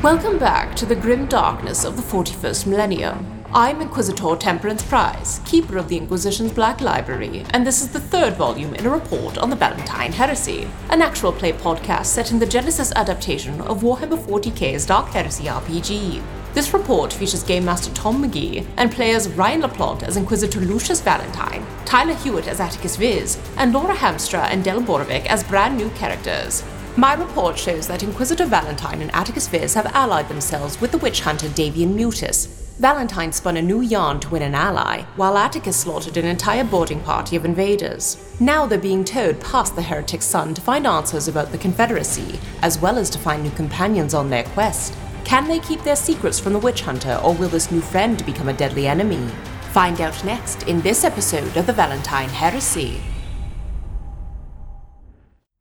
Welcome back to the grim darkness of the 41st millennium. I'm Inquisitor Temperance Pryce, keeper of the Inquisition's Black Library, and this is the third volume in a report on the Valentine Heresy, an actual play podcast set in the Genesis adaptation of Warhammer 40k's Dark Heresy RPG. This report features Game Master Tom McGee and players Ryan LaPlante as Inquisitor Lucius Valentine, Tyler Hewitt as Atticus Viz, and Laura Hamstra and Del Borovic as brand new characters. My report shows that Inquisitor Valentine and Atticus Viz have allied themselves with the witch hunter Davian Mutis. Valentine spun a new yarn to win an ally, while Atticus slaughtered an entire boarding party of invaders. Now they're being towed past the heretic sun to find answers about the Confederacy, as well as to find new companions on their quest. Can they keep their secrets from the witch hunter, or will this new friend become a deadly enemy? Find out next in this episode of the Valentine Heresy.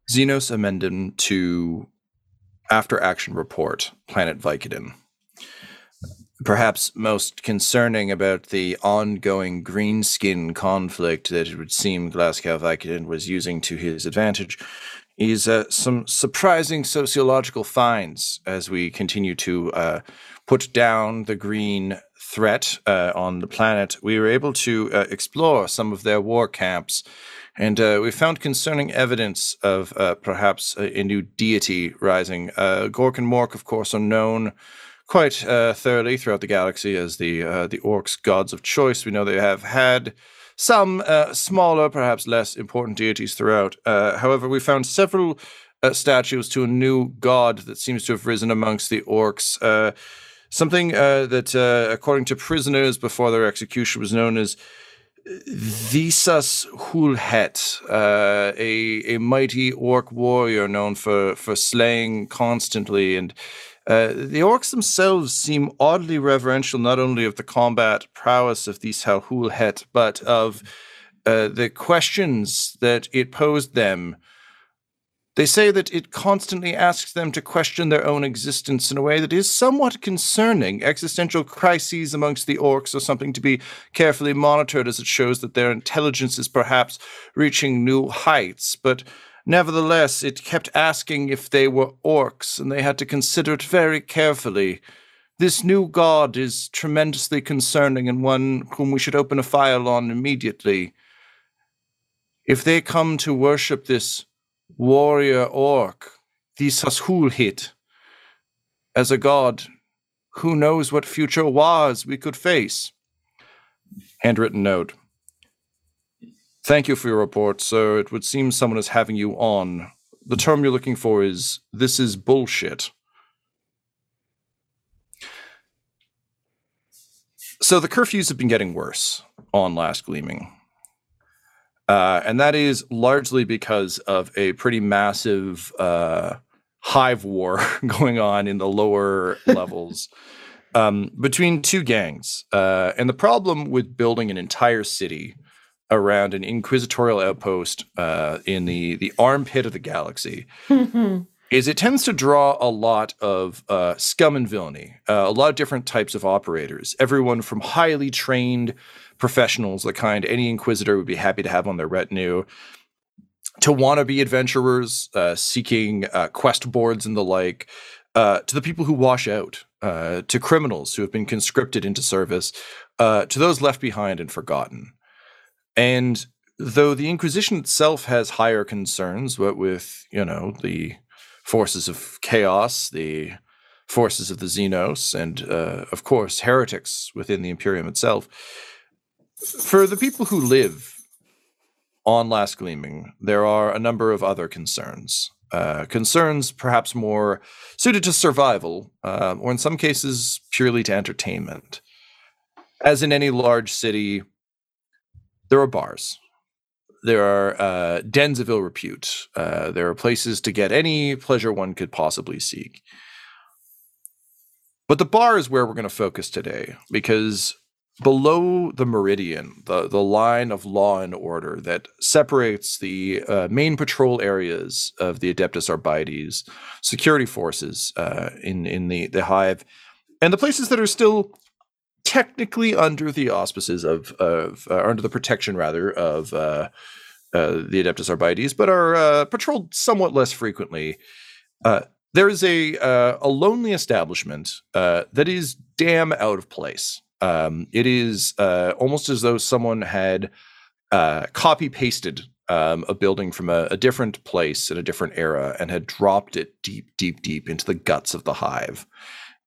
Xenos Amendum to After Action Report, Planet Vicodin. Perhaps most concerning about the ongoing greenskin conflict that it would seem Glasgow Vicodin was using to his advantage is some surprising sociological finds as we continue to put down the green threat on the planet. We were able to explore some of their war camps, and we found concerning evidence of perhaps a new deity rising. Gork and Mork, of course, are known quite thoroughly throughout the galaxy as the orcs' gods of choice. We know they have had some smaller, perhaps less important deities throughout. However, we found several statues to a new god that seems to have risen amongst the orcs, something that, according to prisoners before their execution, was known as Thysas Hulhet, a mighty orc warrior known for slaying constantly. And the orcs themselves seem oddly reverential, not only of the combat prowess of Thysas Hulhet, but of the questions that it posed them. They say that it constantly asks them to question their own existence in a way that is somewhat concerning. Existential crises amongst the orcs are something to be carefully monitored, as it shows that their intelligence is perhaps reaching new heights. But nevertheless, it kept asking if they were orcs, and they had to consider it very carefully. This new god is tremendously concerning and one whom we should open a file on immediately. If they come to worship this warrior orc, Thysas Hulhet, as a god, who knows what future wars we could face? Handwritten note. Thank you for your report, sir. It would seem someone is having you on. The term you're looking for is, this is bullshit. So the curfews have been getting worse on Last Gleaming. And that is largely because of a pretty massive hive war going on in the lower levels between two gangs. And the problem with building an entire city around an inquisitorial outpost in the armpit of the galaxy is it tends to draw a lot of scum and villainy, a lot of different types of operators, everyone from highly trained professionals, the kind any inquisitor would be happy to have on their retinue, to wannabe adventurers seeking quest boards and the like, to the people who wash out, to criminals who have been conscripted into service, to those left behind and forgotten. And though the Inquisition itself has higher concerns, but with, you know, the forces of chaos, the forces of the Xenos, and, of course, heretics within the Imperium itself, for the people who live on Last Gleaming, there are a number of other concerns. Concerns perhaps more suited to survival, or in some cases, purely to entertainment. As in any large city, there are bars. There are dens of ill repute. There are places to get any pleasure one could possibly seek. But the bar is where we're going to focus today, because below the meridian, the line of law and order that separates the main patrol areas of the Adeptus Arbites, security forces in the Hive, and the places that are still technically under the auspices under the protection rather of the Adeptus Arbites, but are patrolled somewhat less frequently, There is a lonely establishment that is damn out of place. It is almost as though someone had copy-pasted a building from a different place in a different era and had dropped it deep, deep, deep into the guts of the hive.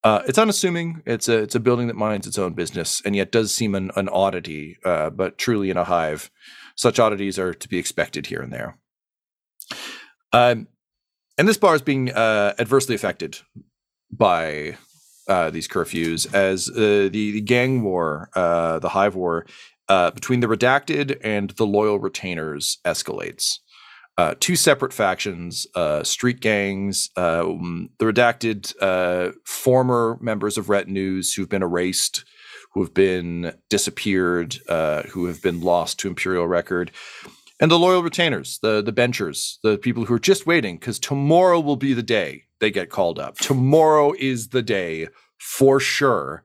It's unassuming. It's a building that minds its own business and yet does seem an oddity, but truly in a hive. Such oddities are to be expected here and there. And this bar is being adversely affected by these curfews as the gang war, the hive war, between the redacted and the loyal retainers escalates. Two separate factions, street gangs, the redacted former members of retinues who've been erased, who have been disappeared, who have been lost to Imperial record, and the loyal retainers, the benchers, the people who are just waiting because tomorrow will be the day they get called up. Tomorrow is the day for sure.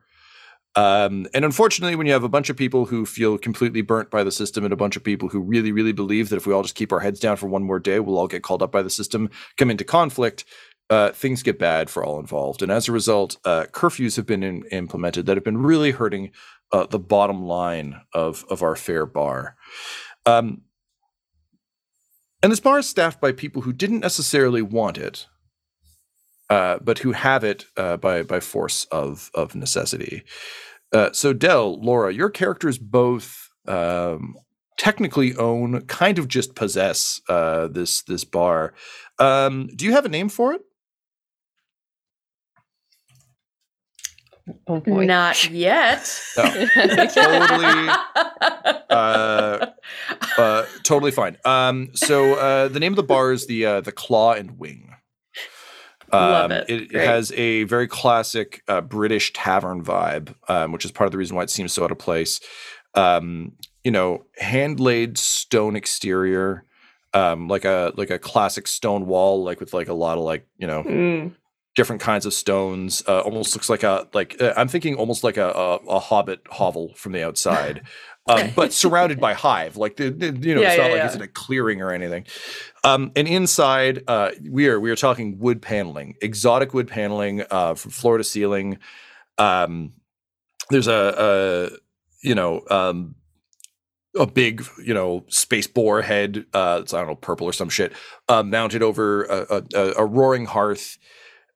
And unfortunately, when you have a bunch of people who feel completely burnt by the system and a bunch of people who really, really believe that if we all just keep our heads down for one more day, we'll all get called up by the system, come into conflict, things get bad for all involved. And as a result, curfews have been implemented that have been really hurting the bottom line of our fair bar. And this bar is staffed by people who didn't necessarily want it, but who have it by force of necessity. So Del, Laura, your characters both technically own, kind of just possess this bar. Do you have a name for it? Oh, not yet. No. Totally fine. So the name of the bar is the Claw and Wing. Love it. It has a very classic British tavern vibe, which is part of the reason why it seems so out of place. Hand-laid stone exterior, like a classic stone wall, like with like a lot of like different kinds of stones. Almost looks like I'm thinking almost like a hobbit hovel from the outside, but surrounded by hive. Like it's not like it's in a clearing or anything. And inside, we are talking wood paneling, exotic wood paneling from floor to ceiling. There's a big, space boar head. It's purple or some shit, mounted over a roaring hearth.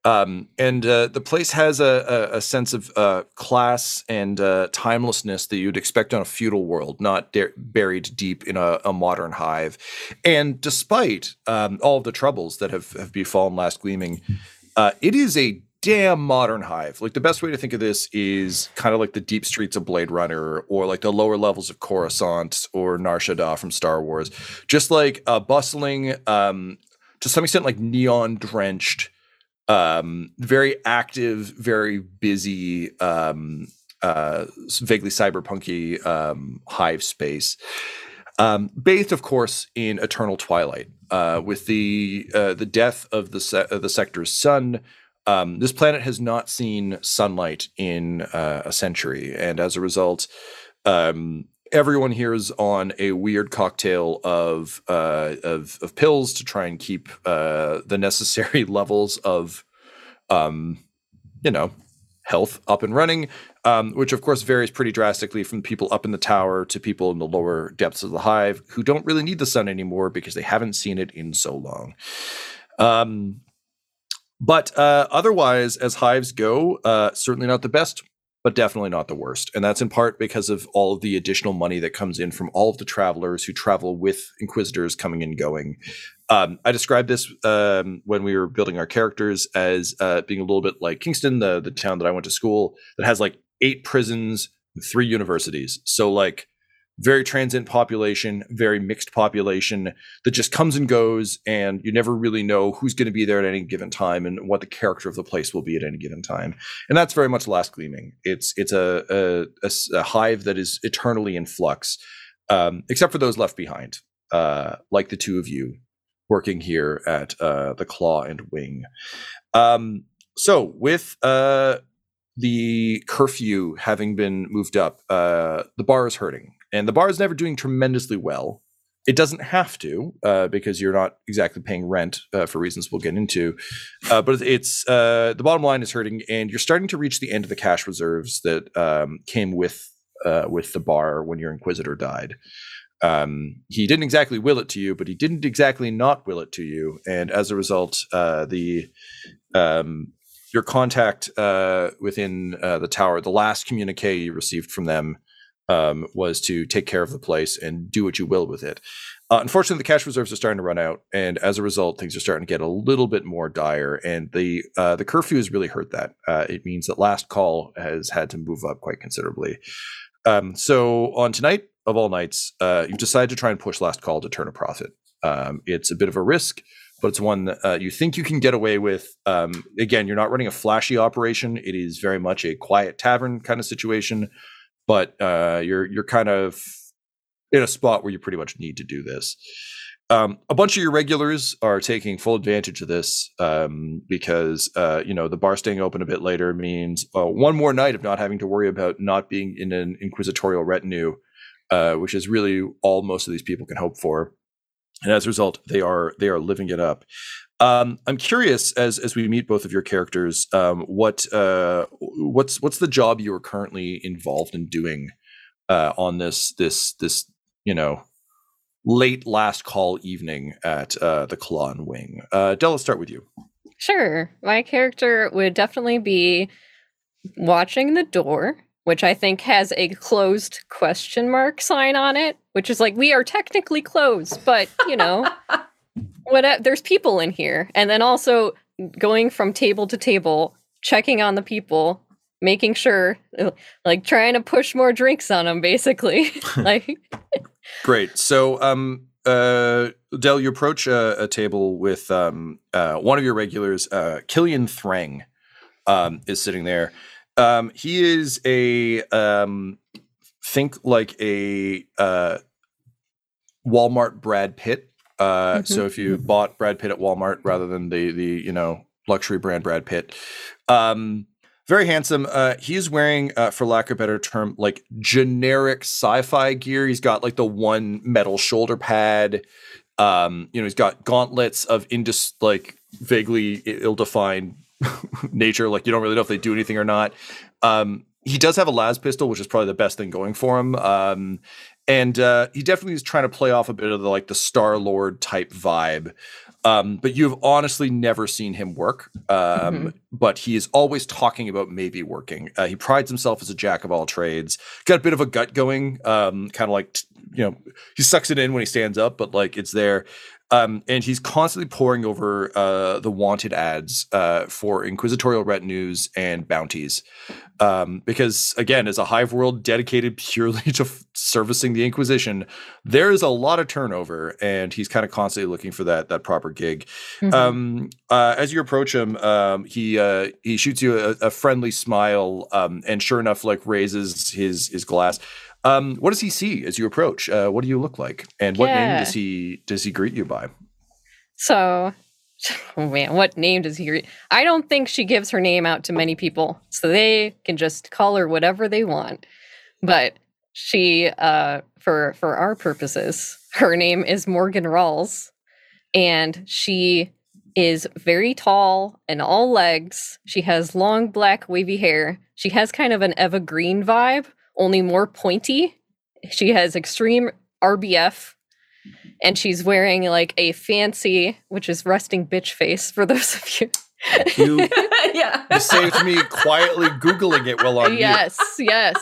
And the place has a sense of class and timelessness that you'd expect on a feudal world, not buried deep in a modern hive. And despite all of the troubles that have befallen Last Gleaming, it is a damn modern hive. Like the best way to think of this is kind of like the deep streets of Blade Runner or like the lower levels of Coruscant or Nar Shaddaa from Star Wars. Just like a bustling, to some extent like neon-drenched, very active, very busy, vaguely cyberpunky hive space, bathed, of course, in eternal twilight. With the death of the sector's sun, this planet has not seen sunlight in a century, and as a result, everyone here is on a weird cocktail of pills to try and keep the necessary levels of, health up and running, which of course varies pretty drastically from people up in the tower to people in the lower depths of the hive who don't really need the sun anymore because they haven't seen it in so long. But otherwise, as hives go, certainly not the best, but definitely not the worst. And that's in part because of all of the additional money that comes in from all of the travelers who travel with Inquisitors coming and going. I described this when we were building our characters as being a little bit like Kingston, the town that I went to school, that has like 8 prisons and 3 universities. So like very transient population, very mixed population that just comes and goes, and you never really know who's going to be there at any given time and what the character of the place will be at any given time. And that's very much Last Gleaming. It's a hive that is eternally in flux, except for those left behind, like the two of you working here at the Claw and Wing. So with the curfew having been moved up, the bar is hurting. And the bar is never doing tremendously well, It doesn't have to, because you're not exactly paying rent for reasons we'll get into. But it's the bottom line is hurting, and you're starting to reach the end of the cash reserves that came with the bar when your Inquisitor died. He didn't exactly will it to you, but he didn't exactly not will it to you, and as a result, your contact within the tower, the last communique you received from them, was to take care of the place and do what you will with it. Unfortunately, the cash reserves are starting to run out, and as a result, things are starting to get a little bit more dire, and the curfew has really hurt that. It means that last call has had to move up quite considerably. So on tonight, of all nights, you've decided to try and push last call to turn a profit. It's a bit of a risk, but it's one that you think you can get away with. Again, you're not running a flashy operation. It is very much a quiet tavern kind of situation. But you're kind of in a spot where you pretty much need to do this. A bunch of your regulars are taking full advantage of this because you know, the bar staying open a bit later means one more night of not having to worry about not being in an inquisitorial retinue, which is really all most of these people can hope for. And as a result, they are living it up. I'm curious, as we meet both of your characters, what's the job you are currently involved in doing on this you know, late last call evening at the Claw and Wing? Del, let's start with you. Sure, my character would definitely be watching the door, which I think has a closed question mark sign on it, which is like, we are technically closed, but you know. What, there's people in here, and then also going from table to table, checking on the people, making sure, like, trying to push more drinks on them, basically. Like, great. So, Del, you approach a table with one of your regulars, Killian Thrang, is sitting there. He is a think like a Walmart Brad Pitt. So if you bought Brad Pitt at Walmart rather than the you know, luxury brand Brad Pitt, very handsome. He's wearing, for lack of a better term, like generic sci-fi gear. He's got like the one metal shoulder pad. You know, he's got gauntlets of like vaguely ill-defined nature. Like, you don't really know if they do anything or not. He does have a las pistol, which is probably the best thing going for him. And he definitely is trying to play off a bit of the Star-Lord type vibe. But you've honestly never seen him work. But he is always talking about maybe working. He prides himself as a jack of all trades. Got a bit of a gut going, kind of like, you know, he sucks it in when he stands up, but like it's there. And he's constantly poring over the wanted ads for inquisitorial retinues and bounties. Because, again, as a hive world dedicated purely to servicing the Inquisition, there is a lot of turnover, and he's kind of constantly looking for that proper gig. As you approach him, he shoots you a friendly smile, and sure enough, like, raises his glass. What does he see as you approach? What do you look like, and what name does he greet you by? So. Oh man, what name does he? I don't think she gives her name out to many people, so they can just call her whatever they want. But she, for our purposes, her name is Morgan Rawls, and she is very tall and all legs. She has long black wavy hair. She has kind of an Eva Green vibe, only more pointy. She has extreme RBF. And she's wearing like a fancy, which is resting bitch face for those of you. Yeah. You saved me quietly Googling it while on mute. Yes.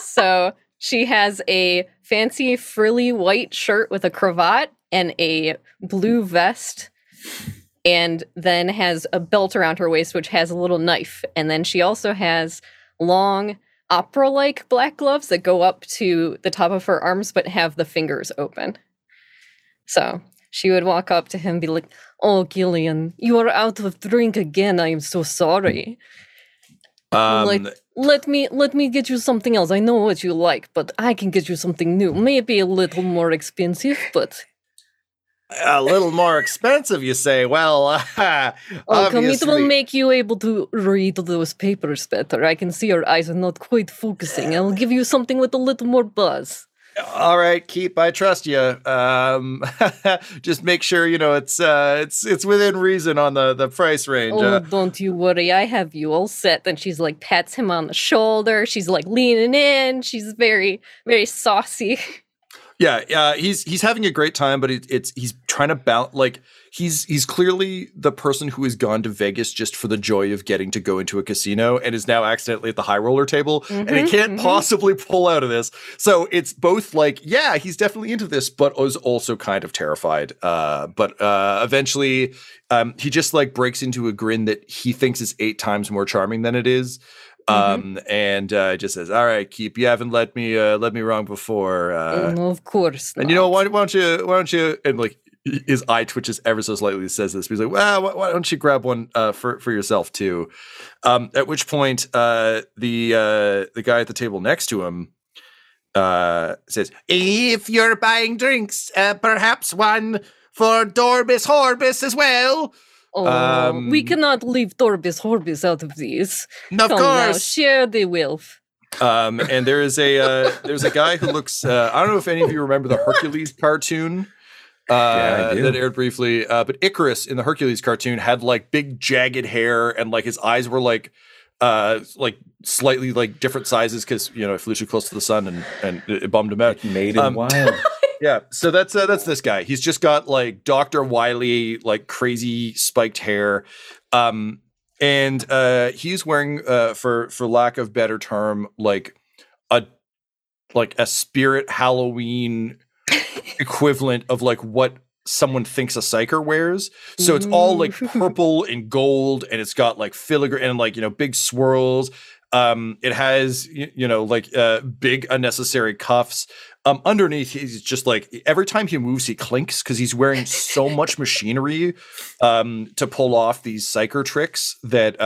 So she has a fancy frilly white shirt with a cravat and a blue vest, and then has a belt around her waist, which has a little knife. And then she also has long opera-like black gloves that go up to the top of her arms, but have the fingers open. So she would walk up to him and be like, "Oh, Killian, you are out of drink again. I am so sorry. Let me get you something else. I know what you like, but I can get you something new. Maybe a little more expensive, but..." "A little more expensive, you say? Well, obviously. It will make you able to read those papers better. I can see your eyes are not quite focusing. I'll give you something with a little more buzz." All right, Keep, I trust you. Just make sure, you know, it's within reason on the price range. Oh, don't you worry. I have you all set. And she's like, pats him on the shoulder. She's like leaning in. She's very, very saucy. Yeah, he's having a great time, but he's trying to balance, like, he's clearly the person who has gone to Vegas just for the joy of getting to go into a casino and is now accidentally at the high roller table, and he can't possibly pull out of this. So it's both like, yeah, he's definitely into this, but is also kind of terrified. But eventually, he just like breaks into a grin that he thinks is 8 times more charming than it is. And just says, all right, Keep, you haven't let me wrong before. Of course not. And you know, why don't you, and like his eye twitches ever so slightly, he says this, but he's like, well, why don't you grab one for yourself too? At which point, the guy at the table next to him says, if you're buying drinks, perhaps one for Dorbus Horbus as well. Oh, we cannot leave Dorbus Horbus out of these. Of course, now, share the wealth. And there is there's a guy who looks. I don't know if any of you remember the Hercules cartoon that aired briefly, but Icarus in the Hercules cartoon had like big jagged hair, and like his eyes were like slightly like different sizes because, you know, it flew too close to the sun and it bummed him out. It made him wild. Yeah, so that's this guy. He's just got like Dr. Wiley, like crazy spiked hair, and he's wearing, for lack of better term, like a Spirit Halloween equivalent of like what someone thinks a psyker wears. So it's all like purple and gold, and it's got like filigree and like, you know, big swirls. It has, you know, like big unnecessary cuffs. Underneath, he's just like, every time he moves, he clinks because he's wearing so much machinery to pull off these psyker tricks that,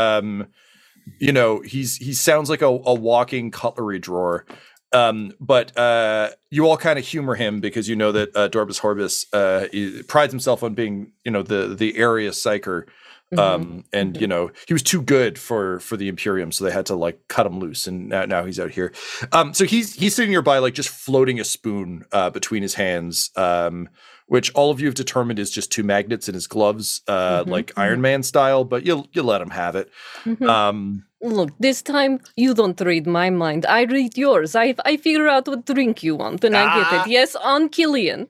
you know, he sounds like a walking cutlery drawer. But you all kind of humor him because you know that Dorbus Horbus prides himself on being, you know, the area psyker. And you know, he was too good for the Imperium, so they had to like cut him loose, and now he's out here. So he's sitting nearby, like just floating a spoon between his hands, which all of you have determined is just 2 magnets in his gloves, like Iron Man style. But you'll let him have it. Look, this time you don't read my mind; I read yours. I figure out what drink you want, and I get it. Yes, on Killian.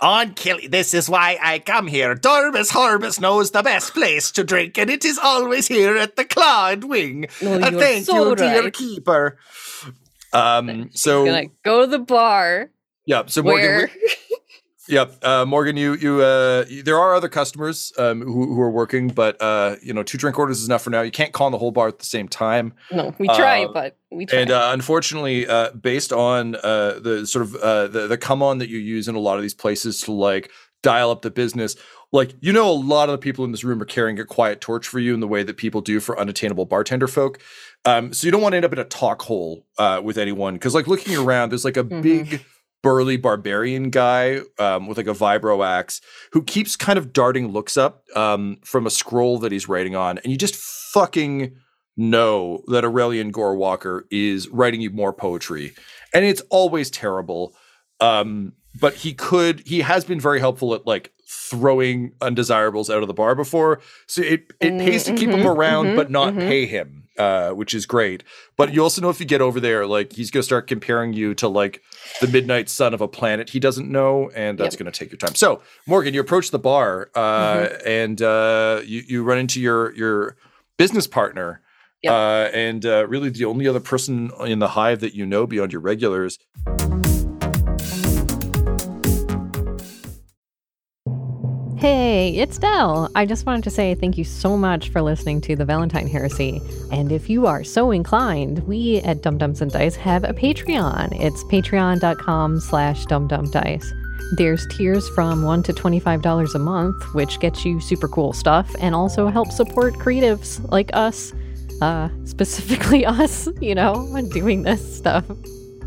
On Killian, this is why I come here. Dorbus Horbus knows the best place to drink, and it is always here at the Claw and Wing. Oh, thank so you, dear Keeper. So gonna go to the bar. Yep. So Morgan. Yep, Morgan. There are other customers who are working, but you know, 2 drink orders is enough for now. You can't call in the whole bar at the same time. No, we try, but we try. And unfortunately, based on the sort of the come on that you use in a lot of these places to like dial up the business, like, you know, a lot of the people in this room are carrying a quiet torch for you in the way that people do for unattainable bartender folk. So you don't want to end up in a talk hole with anyone, because like looking around, there's like a big, burly barbarian guy with like a vibro axe who keeps kind of darting looks up from a scroll that he's writing on. And you just fucking know that Aurelian Gore Walker is writing you more poetry. And it's always terrible. But he has been very helpful at like throwing undesirables out of the bar before. So it pays to keep him around, but not pay him. Which is great. But you also know if you get over there, like, he's going to start comparing you to, like, the midnight sun of a planet he doesn't know, and that's going to take your time. So, Morgan, you approach the bar, and you run into your business partner, and really the only other person in the hive that you know beyond your regulars. Hey, it's Del. I just wanted to say thank you so much for listening to the Valentine Heresy. And if you are so inclined, we at Dum Dums and Dice have a Patreon. It's patreon.com/dumdumdice. There's tiers from $1 to $25 a month, which gets you super cool stuff and also helps support creatives like us, specifically us, you know, doing this stuff.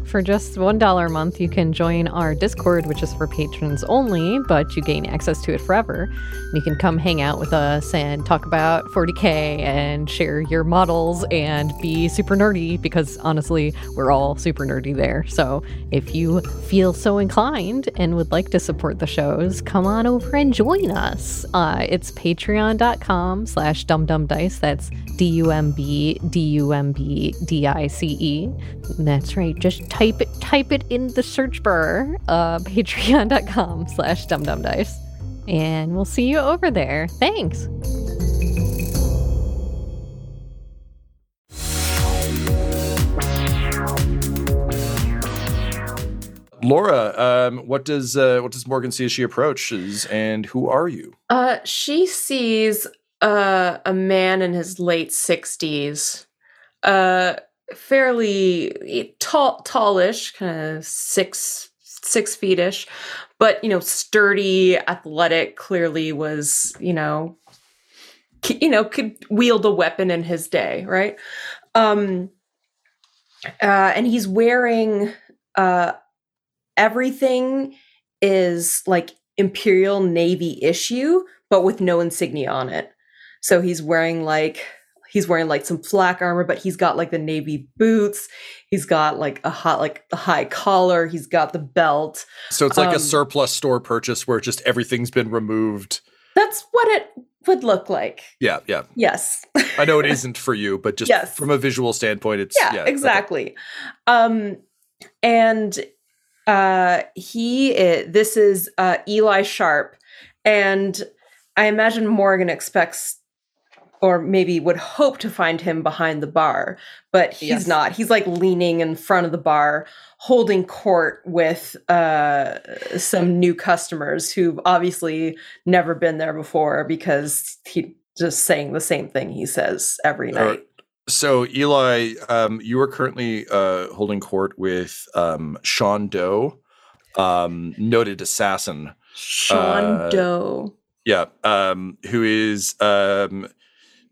For just $1 a month, you can join our Discord, which is for patrons only, but you gain access to it forever. You can come hang out with us and talk about 40K and share your models and be super nerdy, because honestly, we're all super nerdy there. So if you feel so inclined and would like to support the shows, come on over and join us. It's patreon.com/dumdumdice. That's DUMBDICE. That's right. Just type it in the search bar, patreon.com/dumdumdice. And we'll see you over there. Thanks. Laura, what does Morgan see as she approaches, and who are you? She sees a man in his late 60s, fairly tallish, kind of 6 feet-ish, but, you know, sturdy, athletic, clearly was, could wield a weapon in his day, right? And he's wearing... everything is like Imperial Navy issue, but with no insignia on it. So he's wearing like some flak armor, but he's got like the Navy boots. He's got like a high collar. He's got the belt. So it's like a surplus store purchase where just everything's been removed. That's what it would look like. Yeah. Yeah. Yes. I know it isn't for you, but just yes. From a visual standpoint, it's yeah exactly. Okay. This is Eli Sharp, and I imagine Morgan expects, or maybe would hope to find him behind the bar, but he's yes. not. He's like leaning in front of the bar, holding court with some new customers who've obviously never been there before, because he's just saying the same thing he says every night. So, Eli, you are currently holding court with Sean Doe, noted assassin. Sean Doe. Yeah, who is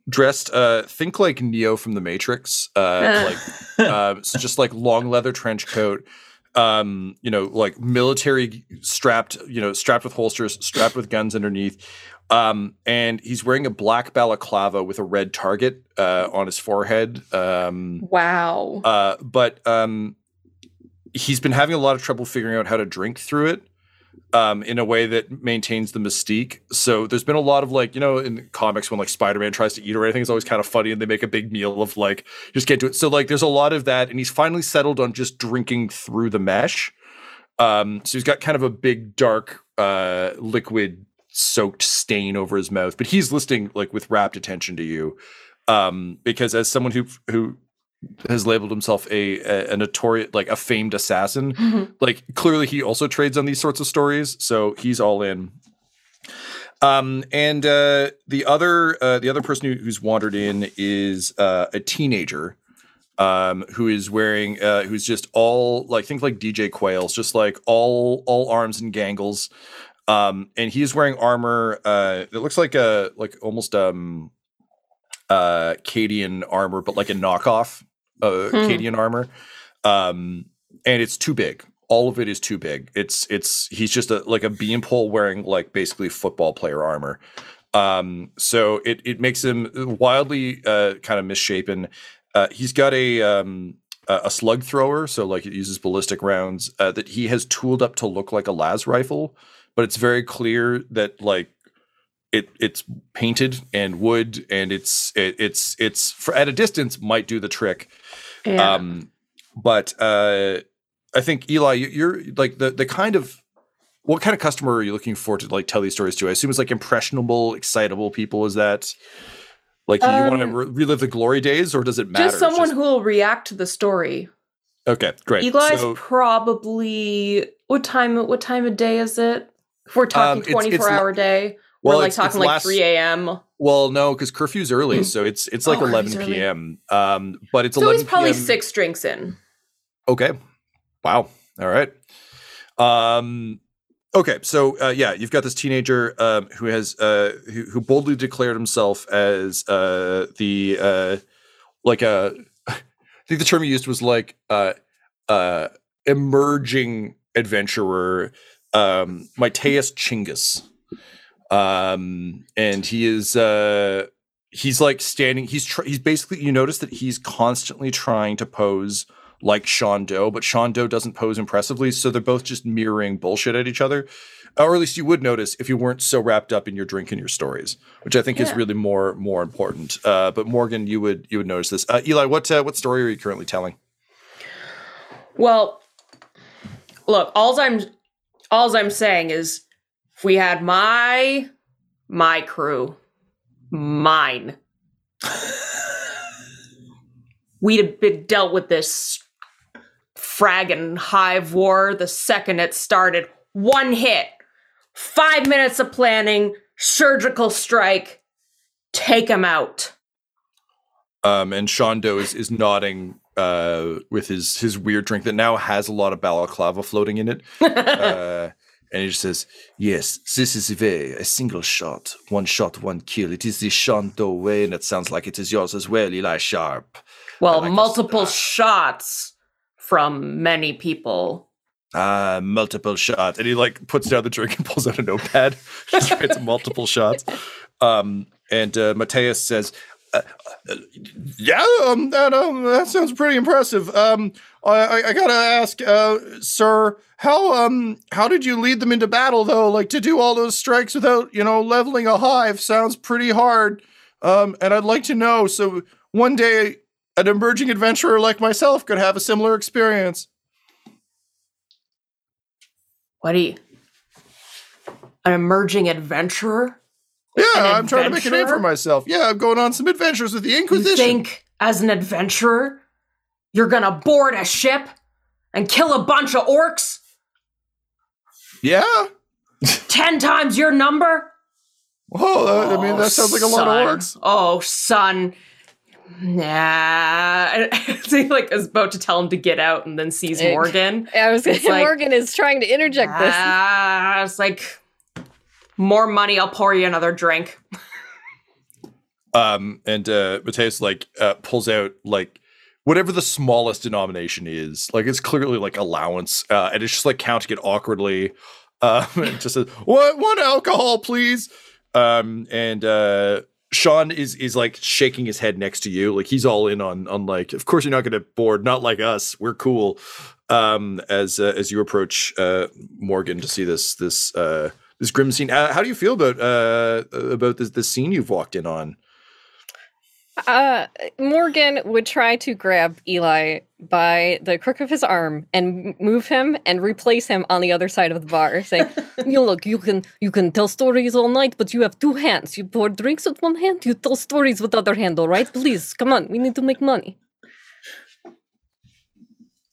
dressed, think like Neo from The Matrix. So just like long leather trench coat, like military strapped with holsters, strapped with guns underneath. And he's wearing a black balaclava with a red target on his forehead. Wow. But he's been having a lot of trouble figuring out how to drink through it in a way that maintains the mystique. So there's been a lot of in comics when like Spider-Man tries to eat or anything, it's always kind of funny and they make a big meal of like, just can't do it. So like there's a lot of that, and he's finally settled on just drinking through the mesh. So he's got kind of a big dark liquid soaked stain over his mouth, but he's listening like with rapt attention to you, because as someone who has labeled himself a notorious, like a famed assassin, mm-hmm. like clearly he also trades on these sorts of stories, so he's all in. And the other person who's wandered in is a teenager, who is wearing who's just all like think like DJ Quails, just like all arms and gangles. And he's wearing armor that looks like almost Cadian armor, but like a knockoff Cadian armor. And it's too big. All of it is too big. He's just a beanpole wearing like basically football player armor. So it makes him wildly kind of misshapen. He's got a slug thrower, so like it uses ballistic rounds that he has tooled up to look like a las rifle. But it's very clear that like it's painted and wood, and it's at a distance might do the trick. Yeah. But I think, Eli, you're like the kind of, what kind of customer are you looking for to like tell these stories to? I assume it's like impressionable, excitable people. Is that like, do you want to relive the glory days, or does it matter? Just someone who will react to the story. Okay, great. Eli's probably, what time of day is it? If we're talking 24-hour day, well, we're like talking like 3 a.m. Well, no, because curfew's early, so it's like 11 p.m. But it's 11 p.m. So he's probably 6 drinks in. Okay. Wow. All right. Okay, so you've got this teenager who has who boldly declared himself as I think the term he used was like emerging adventurer, Mateus Chinggis. And he is, he's like standing, he's basically, you notice that he's constantly trying to pose like Sean Doe, but Sean Doe doesn't pose impressively. So they're both just mirroring bullshit at each other. Or at least you would notice if you weren't so wrapped up in your drink and your stories, which I think is really more important. But Morgan, you would notice this. Eli, what story are you currently telling? Well, look, alls I'm saying is if we had my crew, mine, we'd have been dealt with this frag and hive war the second it started. One hit. 5 minutes of planning, surgical strike, take him out. And Sean Doe is nodding with his weird drink that now has a lot of balaclava floating in it. And he just says, yes, this is a single shot, one kill. It is the Sean Doe way, and it sounds like it is yours as well, Eli Sharp. Well, like multiple shots from many people. Multiple shots. And he like puts down the drink and pulls out a notepad. Just writes multiple shots. Mateus says, that sounds pretty impressive. I gotta ask, sir, how did you lead them into battle though? Like to do all those strikes without, leveling a hive sounds pretty hard. And I'd like to know, so one day an emerging adventurer like myself could have a similar experience. An emerging adventurer? Yeah, I'm trying to make a name for myself. Yeah, I'm going on some adventures with the Inquisition. You think, as an adventurer, you're going to board a ship and kill a bunch of orcs? Yeah. 10 times your number? Whoa, that sounds like a lot of orcs. Oh, son. Nah, he like is about to tell him to get out, and then sees Morgan. I was going to say, like, Morgan is trying to interject this. It's like, more money, I'll pour you another drink. Mateus like pulls out like whatever the smallest denomination is. Like it's clearly like allowance, and it's just like counting it awkwardly. And just says, one alcohol, please. Sean is like shaking his head next to you. Like he's all in on like, of course you're not going to board, not like us. We're cool. As you approach Morgan to see this grim scene. How do you feel about this scene you've walked in on? Morgan would try to grab Eli by the crook of his arm and move him and replace him on the other side of the bar, saying, look, you can tell stories all night, but you have two hands. You pour drinks with one hand, you tell stories with the other hand, all right? Please, come on, we need to make money.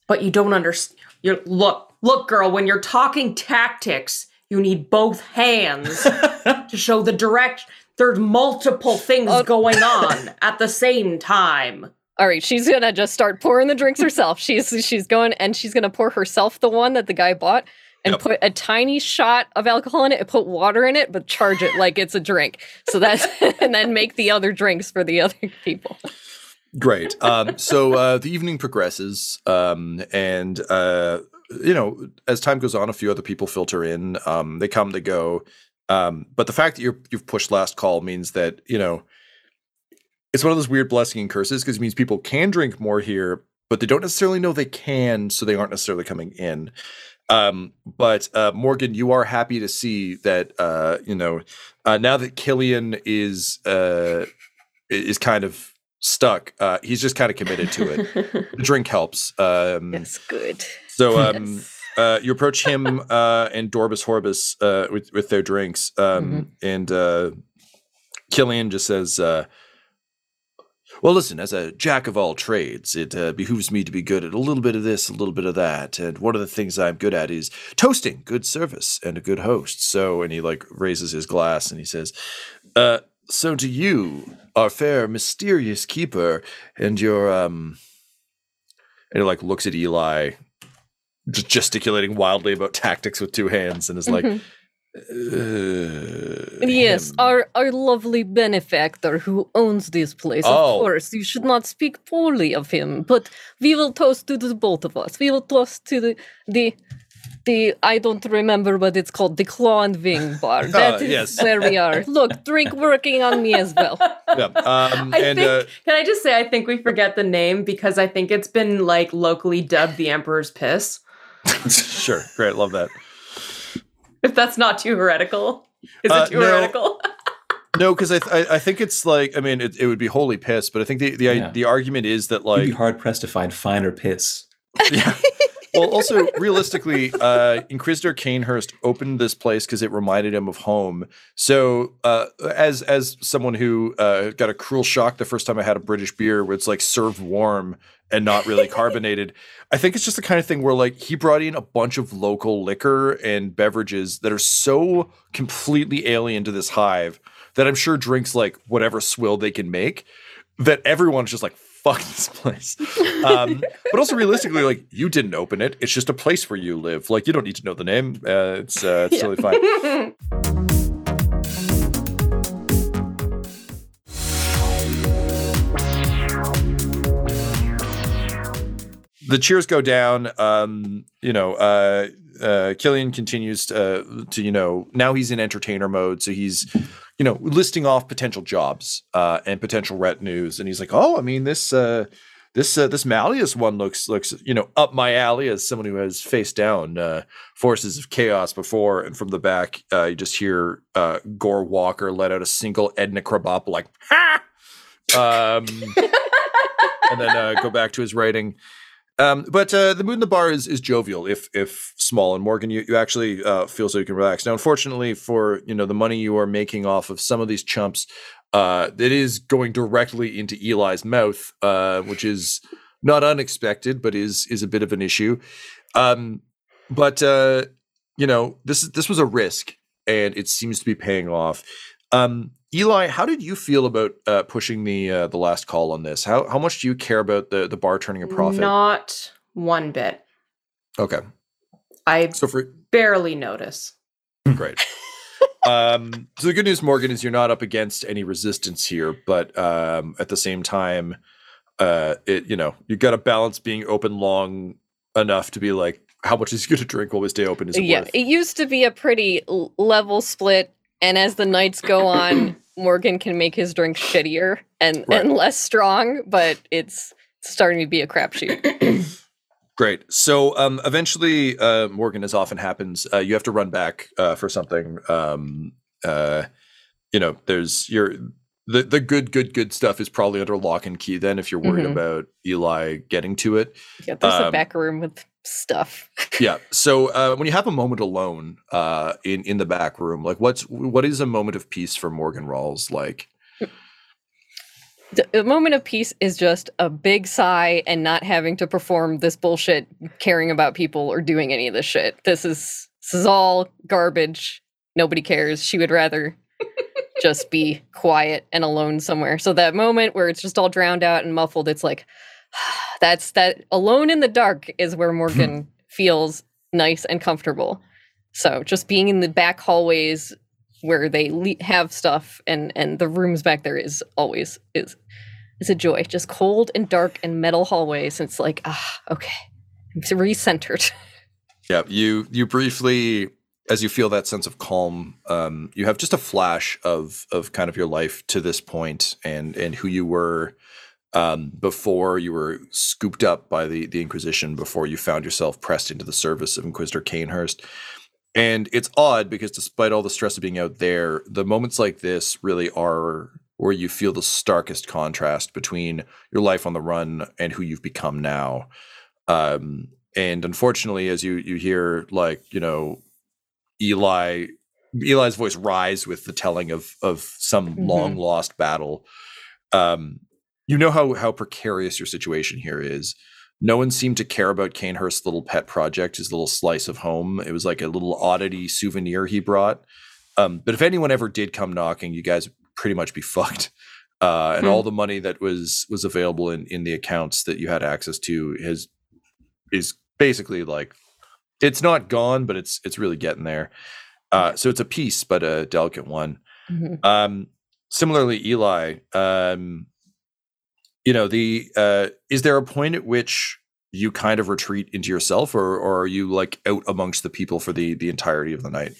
But you don't understand. Look, girl, when you're talking tactics, you need both hands to show the direction. There's multiple things going on at the same time. All right, she's going to just start pouring the drinks herself. She's going, and she's going to pour herself the one that the guy bought and put a tiny shot of alcohol in it and put water in it, but charge it like it's a drink. So that's, and then make the other drinks for the other people. Great. So the evening progresses, as time goes on, a few other people filter in. They come, they go. But the fact that you've pushed last call means that, it's one of those weird blessing and curses because it means people can drink more here, but they don't necessarily know they can, so they aren't necessarily coming in. But Morgan, you are happy to see that, now that Killian is kind of stuck, he's just kind of committed to it. The drink helps. That's good. So, yes. You approach him and Dorbus Horbus with their drinks, and Killian just says, well, listen, as a jack of all trades, it behooves me to be good at a little bit of this, a little bit of that, and one of the things I'm good at is toasting, good service, and a good host. So, and he like raises his glass and he says, so to you, our fair mysterious keeper, and your and he like looks at Eli, gesticulating wildly about tactics with two hands and is like, Yes, our lovely benefactor who owns this place. Oh. Of course, you should not speak poorly of him, but we will toast to the both of us. We will toast to the I don't remember what it's called, the Claw and Wing bar. That is where we are. Look, drink working on me as well. Yeah. Can I just say, I think we forget the name because I think it's been like locally dubbed the Emperor's Piss. Sure, great, love that. If that's not too heretical, is it too heretical? No, because I think it's like, I mean, it would be holy piss, but I think the argument is that like... You'd be hard pressed to find finer piss. Yeah. Well, also, realistically, Inquisitor Cainhurst opened this place because it reminded him of home. So as someone who got a cruel shock the first time I had a British beer where it's like served warm and not really carbonated, I think it's just the kind of thing where like he brought in a bunch of local liquor and beverages that are so completely alien to this hive that I'm sure drinks like whatever swill they can make that everyone's just like, fuck this place. But also realistically, like, you didn't open it. It's just a place where you live. Like, you don't need to know the name. It's totally fine. The cheers go down. Killian continues to now he's in entertainer mode. So he's... listing off potential jobs and potential retinues, and he's like, "Oh, I mean, this Malleus one looks up my alley as someone who has faced down forces of chaos before." And from the back, you just hear Gore Walker let out a single Edna Krabop, like, "Ha!" And then go back to his writing. But the mood in the bar is jovial, if small. And Morgan, you actually feel so you can relax. Now, unfortunately, for the money you are making off of some of these chumps, it is going directly into Eli's mouth, which is not unexpected, but is a bit of an issue. This was a risk, and it seems to be paying off. Eli, how did you feel about pushing the last call on this? How much do you care about the bar turning a profit? Not one bit. Okay. I barely notice. Great. So the good news, Morgan, is you're not up against any resistance here, but at the same time, you got to balance being open long enough to be like, how much is he going to drink while we stay open? Is it worth? It used to be a pretty level split. And as the nights go on, Morgan can make his drink shittier and less strong, but it's starting to be a crapshoot. Great. So eventually, Morgan, as often happens, you have to run back for something. There's the good stuff is probably under lock and key then if you're worried about Eli getting to it. Yeah, there's a back room with stuff. Yeah. So when you have a moment alone in the back room, like what is a moment of peace for Morgan Rawls like? A moment of peace is just a big sigh and not having to perform this bullshit, caring about people or doing any of this shit. This is all garbage. Nobody cares. She would rather just be quiet and alone somewhere. So that moment where it's just all drowned out and muffled, it's like, that's that alone in the dark is where Morgan feels nice and comfortable. So just being in the back hallways where they have stuff and the rooms back there is always a joy. Just cold and dark and metal hallways. And it's like, okay, it's recentered. Yeah, you briefly, as you feel that sense of calm, you have just a flash of kind of your life to this point and who you were. Before you were scooped up by the Inquisition, before you found yourself pressed into the service of Inquisitor Cainhurst. And it's odd because despite all the stress of being out there, the moments like this really are where you feel the starkest contrast between your life on the run and who you've become now. And unfortunately, as you hear, like, Eli's voice rise with the telling of some long lost battle. You know how precarious your situation here is. No one seemed to care about Cainhurst's little pet project, his little slice of home. It was like a little oddity souvenir he brought. But if anyone ever did come knocking, you guys would pretty much be fucked. And all the money that was available in the accounts that you had access to is basically like, it's not gone, but it's really getting there. So it's a piece, but a delicate one. Mm-hmm. Similarly, Eli, you know, the is there a point at which you kind of retreat into yourself, or are you like out amongst the people for the entirety of the night?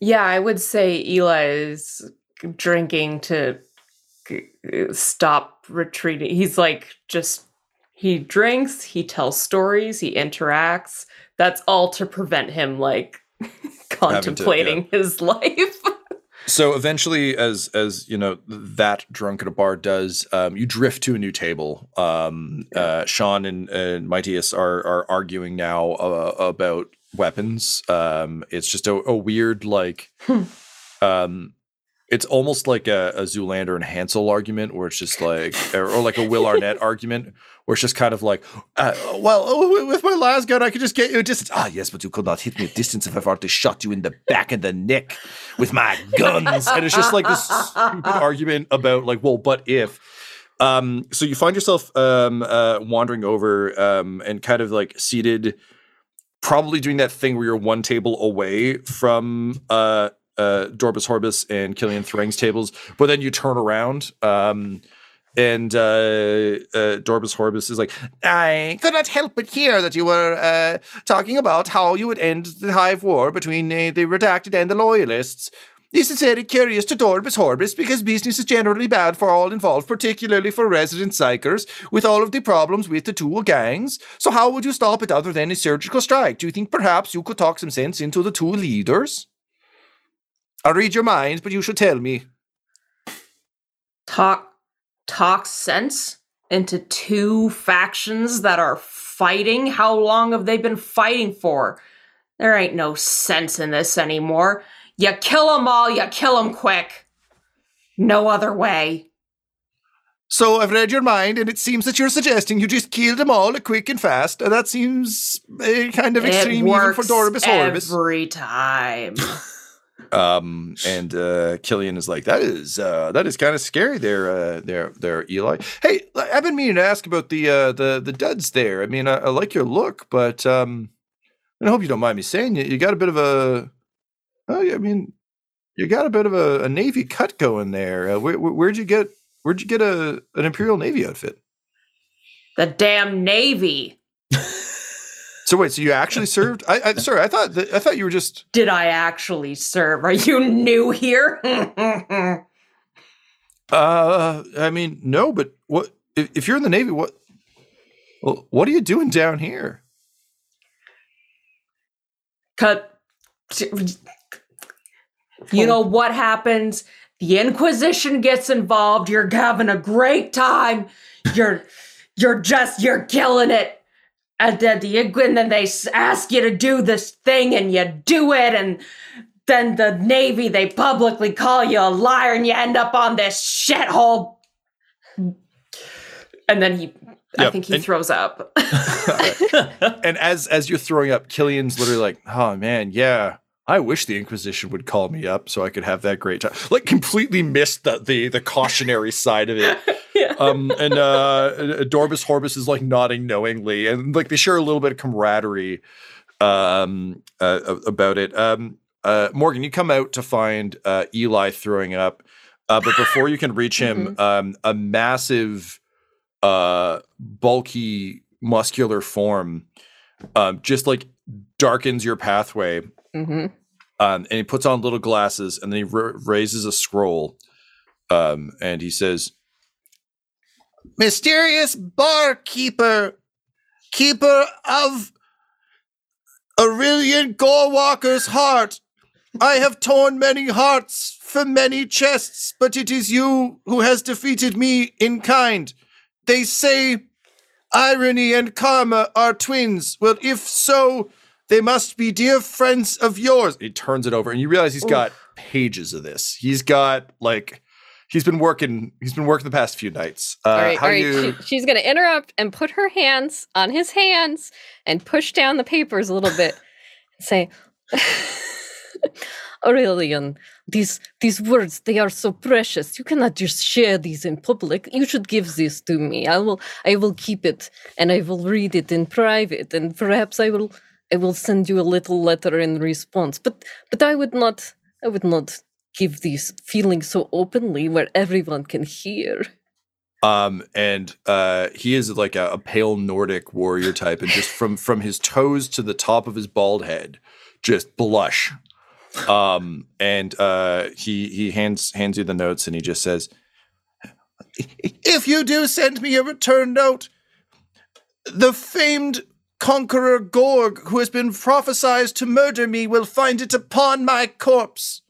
Yeah, I would say Eli is drinking to stop retreating. He's like, just, he drinks, he tells stories, he interacts. That's all to prevent him like contemplating his life. So eventually, as you know, that drunk at a bar does, you drift to a new table. Sean and Mateus are arguing now about weapons. It's just a weird, like, it's almost like a Zoolander and Hansel argument, where it's just like, or like a Will Arnett argument, where it's just kind of like, with my last gun, I could just get you a distance. Ah, yes, but you could not hit me a distance if I've already shot you in the back and the neck with my guns. And it's just like this stupid argument about like, well, but if. So you find yourself wandering over and kind of like seated, probably doing that thing where you're one table away from Dorbus Horbus and Killian Thrang's tables, but then you turn around and Dorbus Horbus is like, I could not help but hear that you were talking about how you would end the Hive War between the Redacted and the Loyalists. This is very curious to Dorbus Horbus because business is generally bad for all involved, particularly for resident psychers, with all of the problems with the two gangs. So how would you stop it other than a surgical strike? Do you think perhaps you could talk some sense into the two leaders? I'll read your mind, but you should tell me. Talk sense into two factions that are fighting? How long have they been fighting for? There ain't no sense in this anymore. You kill them all, you kill them quick. No other way. So I've read your mind, and it seems that you're suggesting you just kill them all quick and fast. That seems kind of extreme, even for Dorbus Horbus. Every time. And Killian is like, that is kind of scary there, Eli. Hey, I've been meaning to ask about the duds there. I mean, I like your look, but, I hope you don't mind me saying it. You got a bit of a Navy cut going there. Where'd you get an Imperial Navy outfit? The damn Navy. So wait, so you actually served? Sorry, I thought you were just. Did I actually serve? Are you new here? I mean, no, but what if you're in the Navy? What are you doing down here? You know what happens? The Inquisition gets involved. You're having a great time. You're killing it. And then they ask you to do this thing, and you do it, and then the Navy, they publicly call you a liar, and you end up on this shithole. And then I think he throws up. And as you're throwing up, Killian's literally like, oh, man, yeah. I wish the Inquisition would call me up so I could have that great time. Like, completely missed the cautionary side of it. Yeah. And Dorbus Horbus is, like, nodding knowingly. And, like, they share a little bit of camaraderie about it. Morgan, you come out to find Eli throwing up. But before you can reach him, mm-hmm. A massive, bulky, muscular form just, like, darkens your pathway. Mm-hmm. And he puts on little glasses, and then he raises a scroll, and he says, "Mysterious barkeeper, keeper of Aurelian Gore Walker's heart. I have torn many hearts from many chests, but it is you who has defeated me in kind. They say irony and karma are twins. Well, if so, they must be dear friends of yours." He turns it over, and you realize he's got pages of this. He's got, like, he's been working the past few nights. All right. She's going to interrupt and put her hands on his hands and push down the papers a little bit and say, Aurelian, these words, they are so precious. You cannot just share these in public. You should give this to me. I will keep it, and I will read it in private, and perhaps I will I will send you a little letter in response. But I would not give these feelings so openly where everyone can hear. And he is like a pale Nordic warrior type, and just from his toes to the top of his bald head, just blush. He hands you the notes, and he just says, "If you do send me a return note, the famed conqueror Gorg, who has been prophesied to murder me, will find it upon my corpse.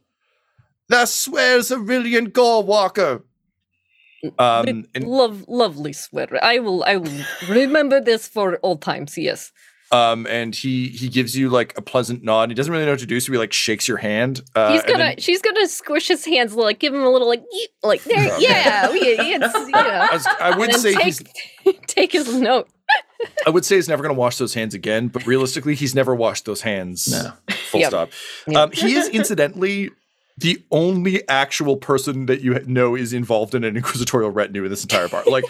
Thus swears Aurelian Gore Walker." Lovely swear. I will remember this for all times. Yes. And he gives you like a pleasant nod. He doesn't really know what to do, so he like shakes your hand. She's gonna squish his hands, like give him a little like there. Okay. Yeah, yeah. I would say take his note. I would say he's never going to wash those hands again, but realistically, he's never washed those hands. No. Full stop. Yep. He is incidentally the only actual person that you know is involved in an inquisitorial retinue in this entire bar. Like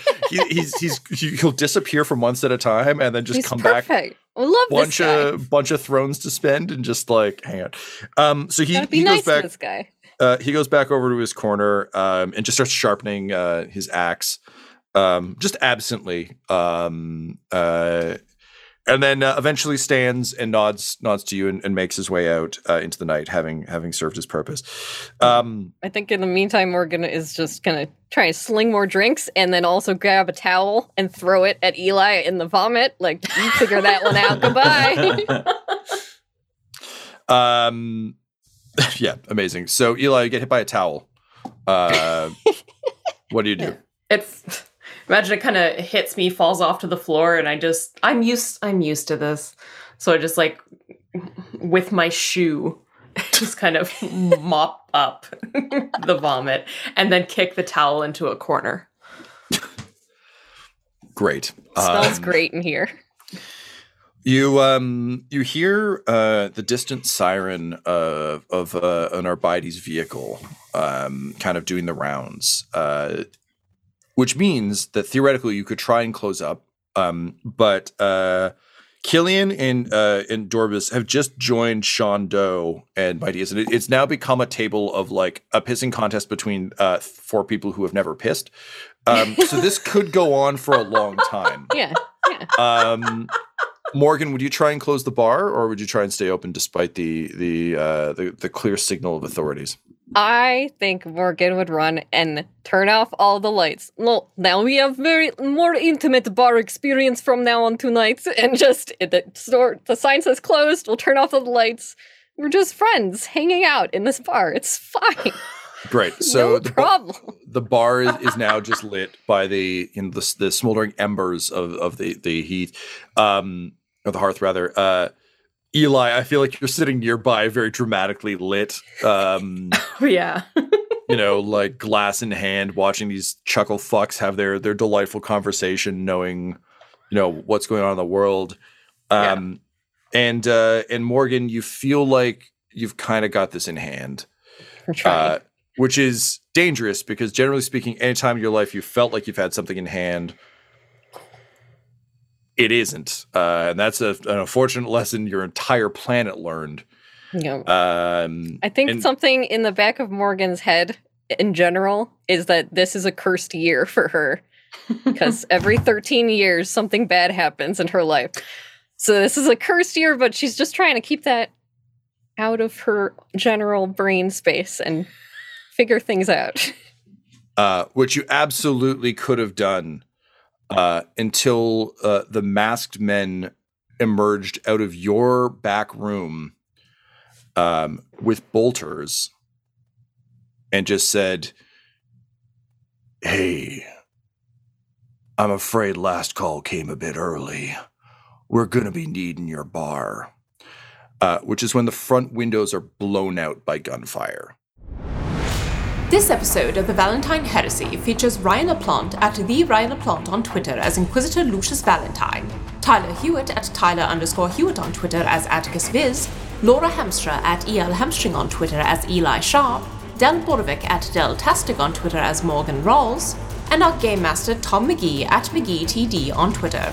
he'll disappear from one set at a time and then just he's come perfect. Back. I love bunch of thrones to spend and just like hang out. So he nice goes back. This guy. He goes back over to his corner and just starts sharpening his axe. Just absently, and then eventually stands and nods to you and makes his way out into the night, having served his purpose. I think in the meantime, Morgan is just gonna try to sling more drinks, and then also grab a towel and throw it at Eli in the vomit. Like, you figure that one out. Goodbye. Yeah, amazing. So Eli, you get hit by a towel. What do you do? Yeah. Imagine it kind of hits me, falls off to the floor, and I'm used to this. So I just like with my shoe, just kind of mop up the vomit and then kick the towel into a corner. Great. Smells great in here. You hear the distant siren of an Arbites vehicle kind of doing the rounds. Which means that theoretically you could try and close up, but Killian and Dorbus have just joined Sean Doe and Mightius, and it's now become a table of like a pissing contest between four people who have never pissed. So this could go on for a long time. Yeah. Morgan, would you try and close the bar, or would you try and stay open despite the clear signal of authorities? I think Morgan would run and turn off all the lights. No, now we have more intimate bar experience from now on tonight, and just the sign says closed. We'll turn off all the lights. We're just friends hanging out in this bar. It's fine. Great. So no problem. The bar is now just lit by the smoldering embers of the heat, or the hearth rather. Eli, I feel like you're sitting nearby, very dramatically lit. Yeah. You know, like glass in hand, watching these chuckle fucks have their delightful conversation, knowing, you know, what's going on in the world. And Morgan, you feel like you've kind of got this in hand, which is dangerous because generally speaking, any time in your life you felt like you've had something in hand, it isn't, and that's an unfortunate lesson your entire planet learned. Yeah. I think something in the back of Morgan's head, in general, is that this is a cursed year for her, because every 13 years something bad happens in her life. So this is a cursed year, but she's just trying to keep that out of her general brain space and figure things out. Which you absolutely could have done. Until the masked men emerged out of your back room with bolters and just said, "Hey, I'm afraid last call came a bit early. We're going to be needing your bar," which is when the front windows are blown out by gunfire. This episode of the Valentine Heresy features Ryan LaPlante at the Ryan LaPlante on Twitter as Inquisitor Lucius Valentine, Tyler Hewitt at Tyler_Hewitt on Twitter as Atticus Viz, Laura Hamstra at EL Hamstring on Twitter as Eli Sharp, Del Borovic at Del Tastic on Twitter as Morgan Rawls, and our Game Master Tom McGee at McGeeTD on Twitter.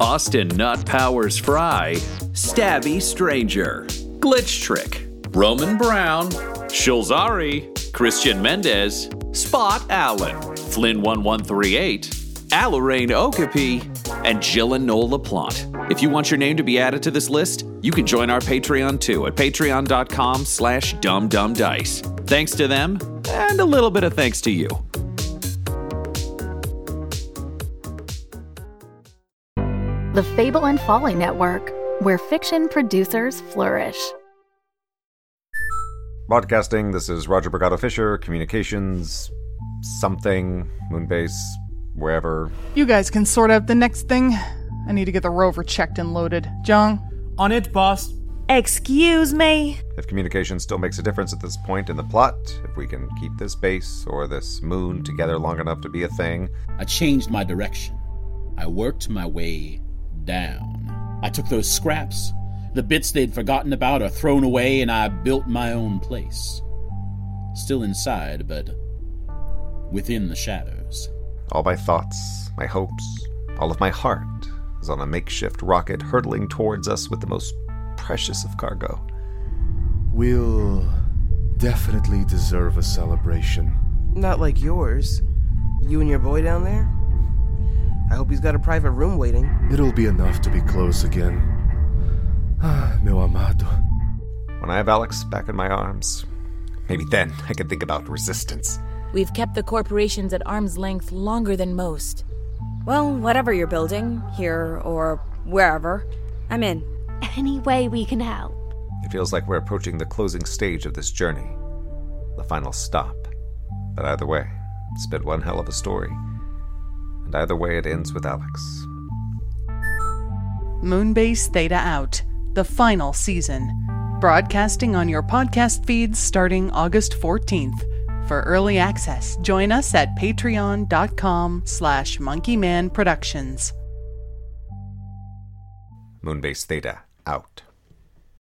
Austin Nut Powers Fry, Stabby Stranger, Glitch Trick, Roman Brown, Shulzari, Christian Mendez, Spot Allen, Flynn1138, Alaraine Okapi, and Jill and Noel LaPlante. If you want your name to be added to this list, you can join our Patreon too at patreon.com/dumdumdice. Thanks to them, and a little bit of thanks to you. The Fable and Folly Network, where fiction producers flourish. Broadcasting, this is Roger Brigado Fisher, communications, something, Moonbase, wherever. You guys can sort out the next thing. I need to get the rover checked and loaded. Jung? On it, boss. Excuse me? If communication still makes a difference at this point in the plot, if we can keep this base or this moon together long enough to be a thing. I changed my direction. I worked my way down. I took those scraps, the bits they'd forgotten about or thrown away, and I built my own place. Still inside, but within the shadows. All my thoughts, my hopes, all of my heart is on a makeshift rocket hurtling towards us with the most precious of cargo. We'll definitely deserve a celebration. Not like yours. You and your boy down there? I hope he's got a private room waiting. It'll be enough to be close again. Ah, meu amado. When I have Alex back in my arms, maybe then I can think about resistance. We've kept the corporations at arm's length longer than most. Well, whatever you're building, here or wherever, I'm in. Any way we can help. It feels like we're approaching the closing stage of this journey. The final stop. But either way, it's been one hell of a story. And either way, it ends with Alex. Moonbase Theta Out, the final season. Broadcasting on your podcast feeds starting August 14th. For early access, join us at patreon.com/monkeymanproductions. Moonbase Theta Out.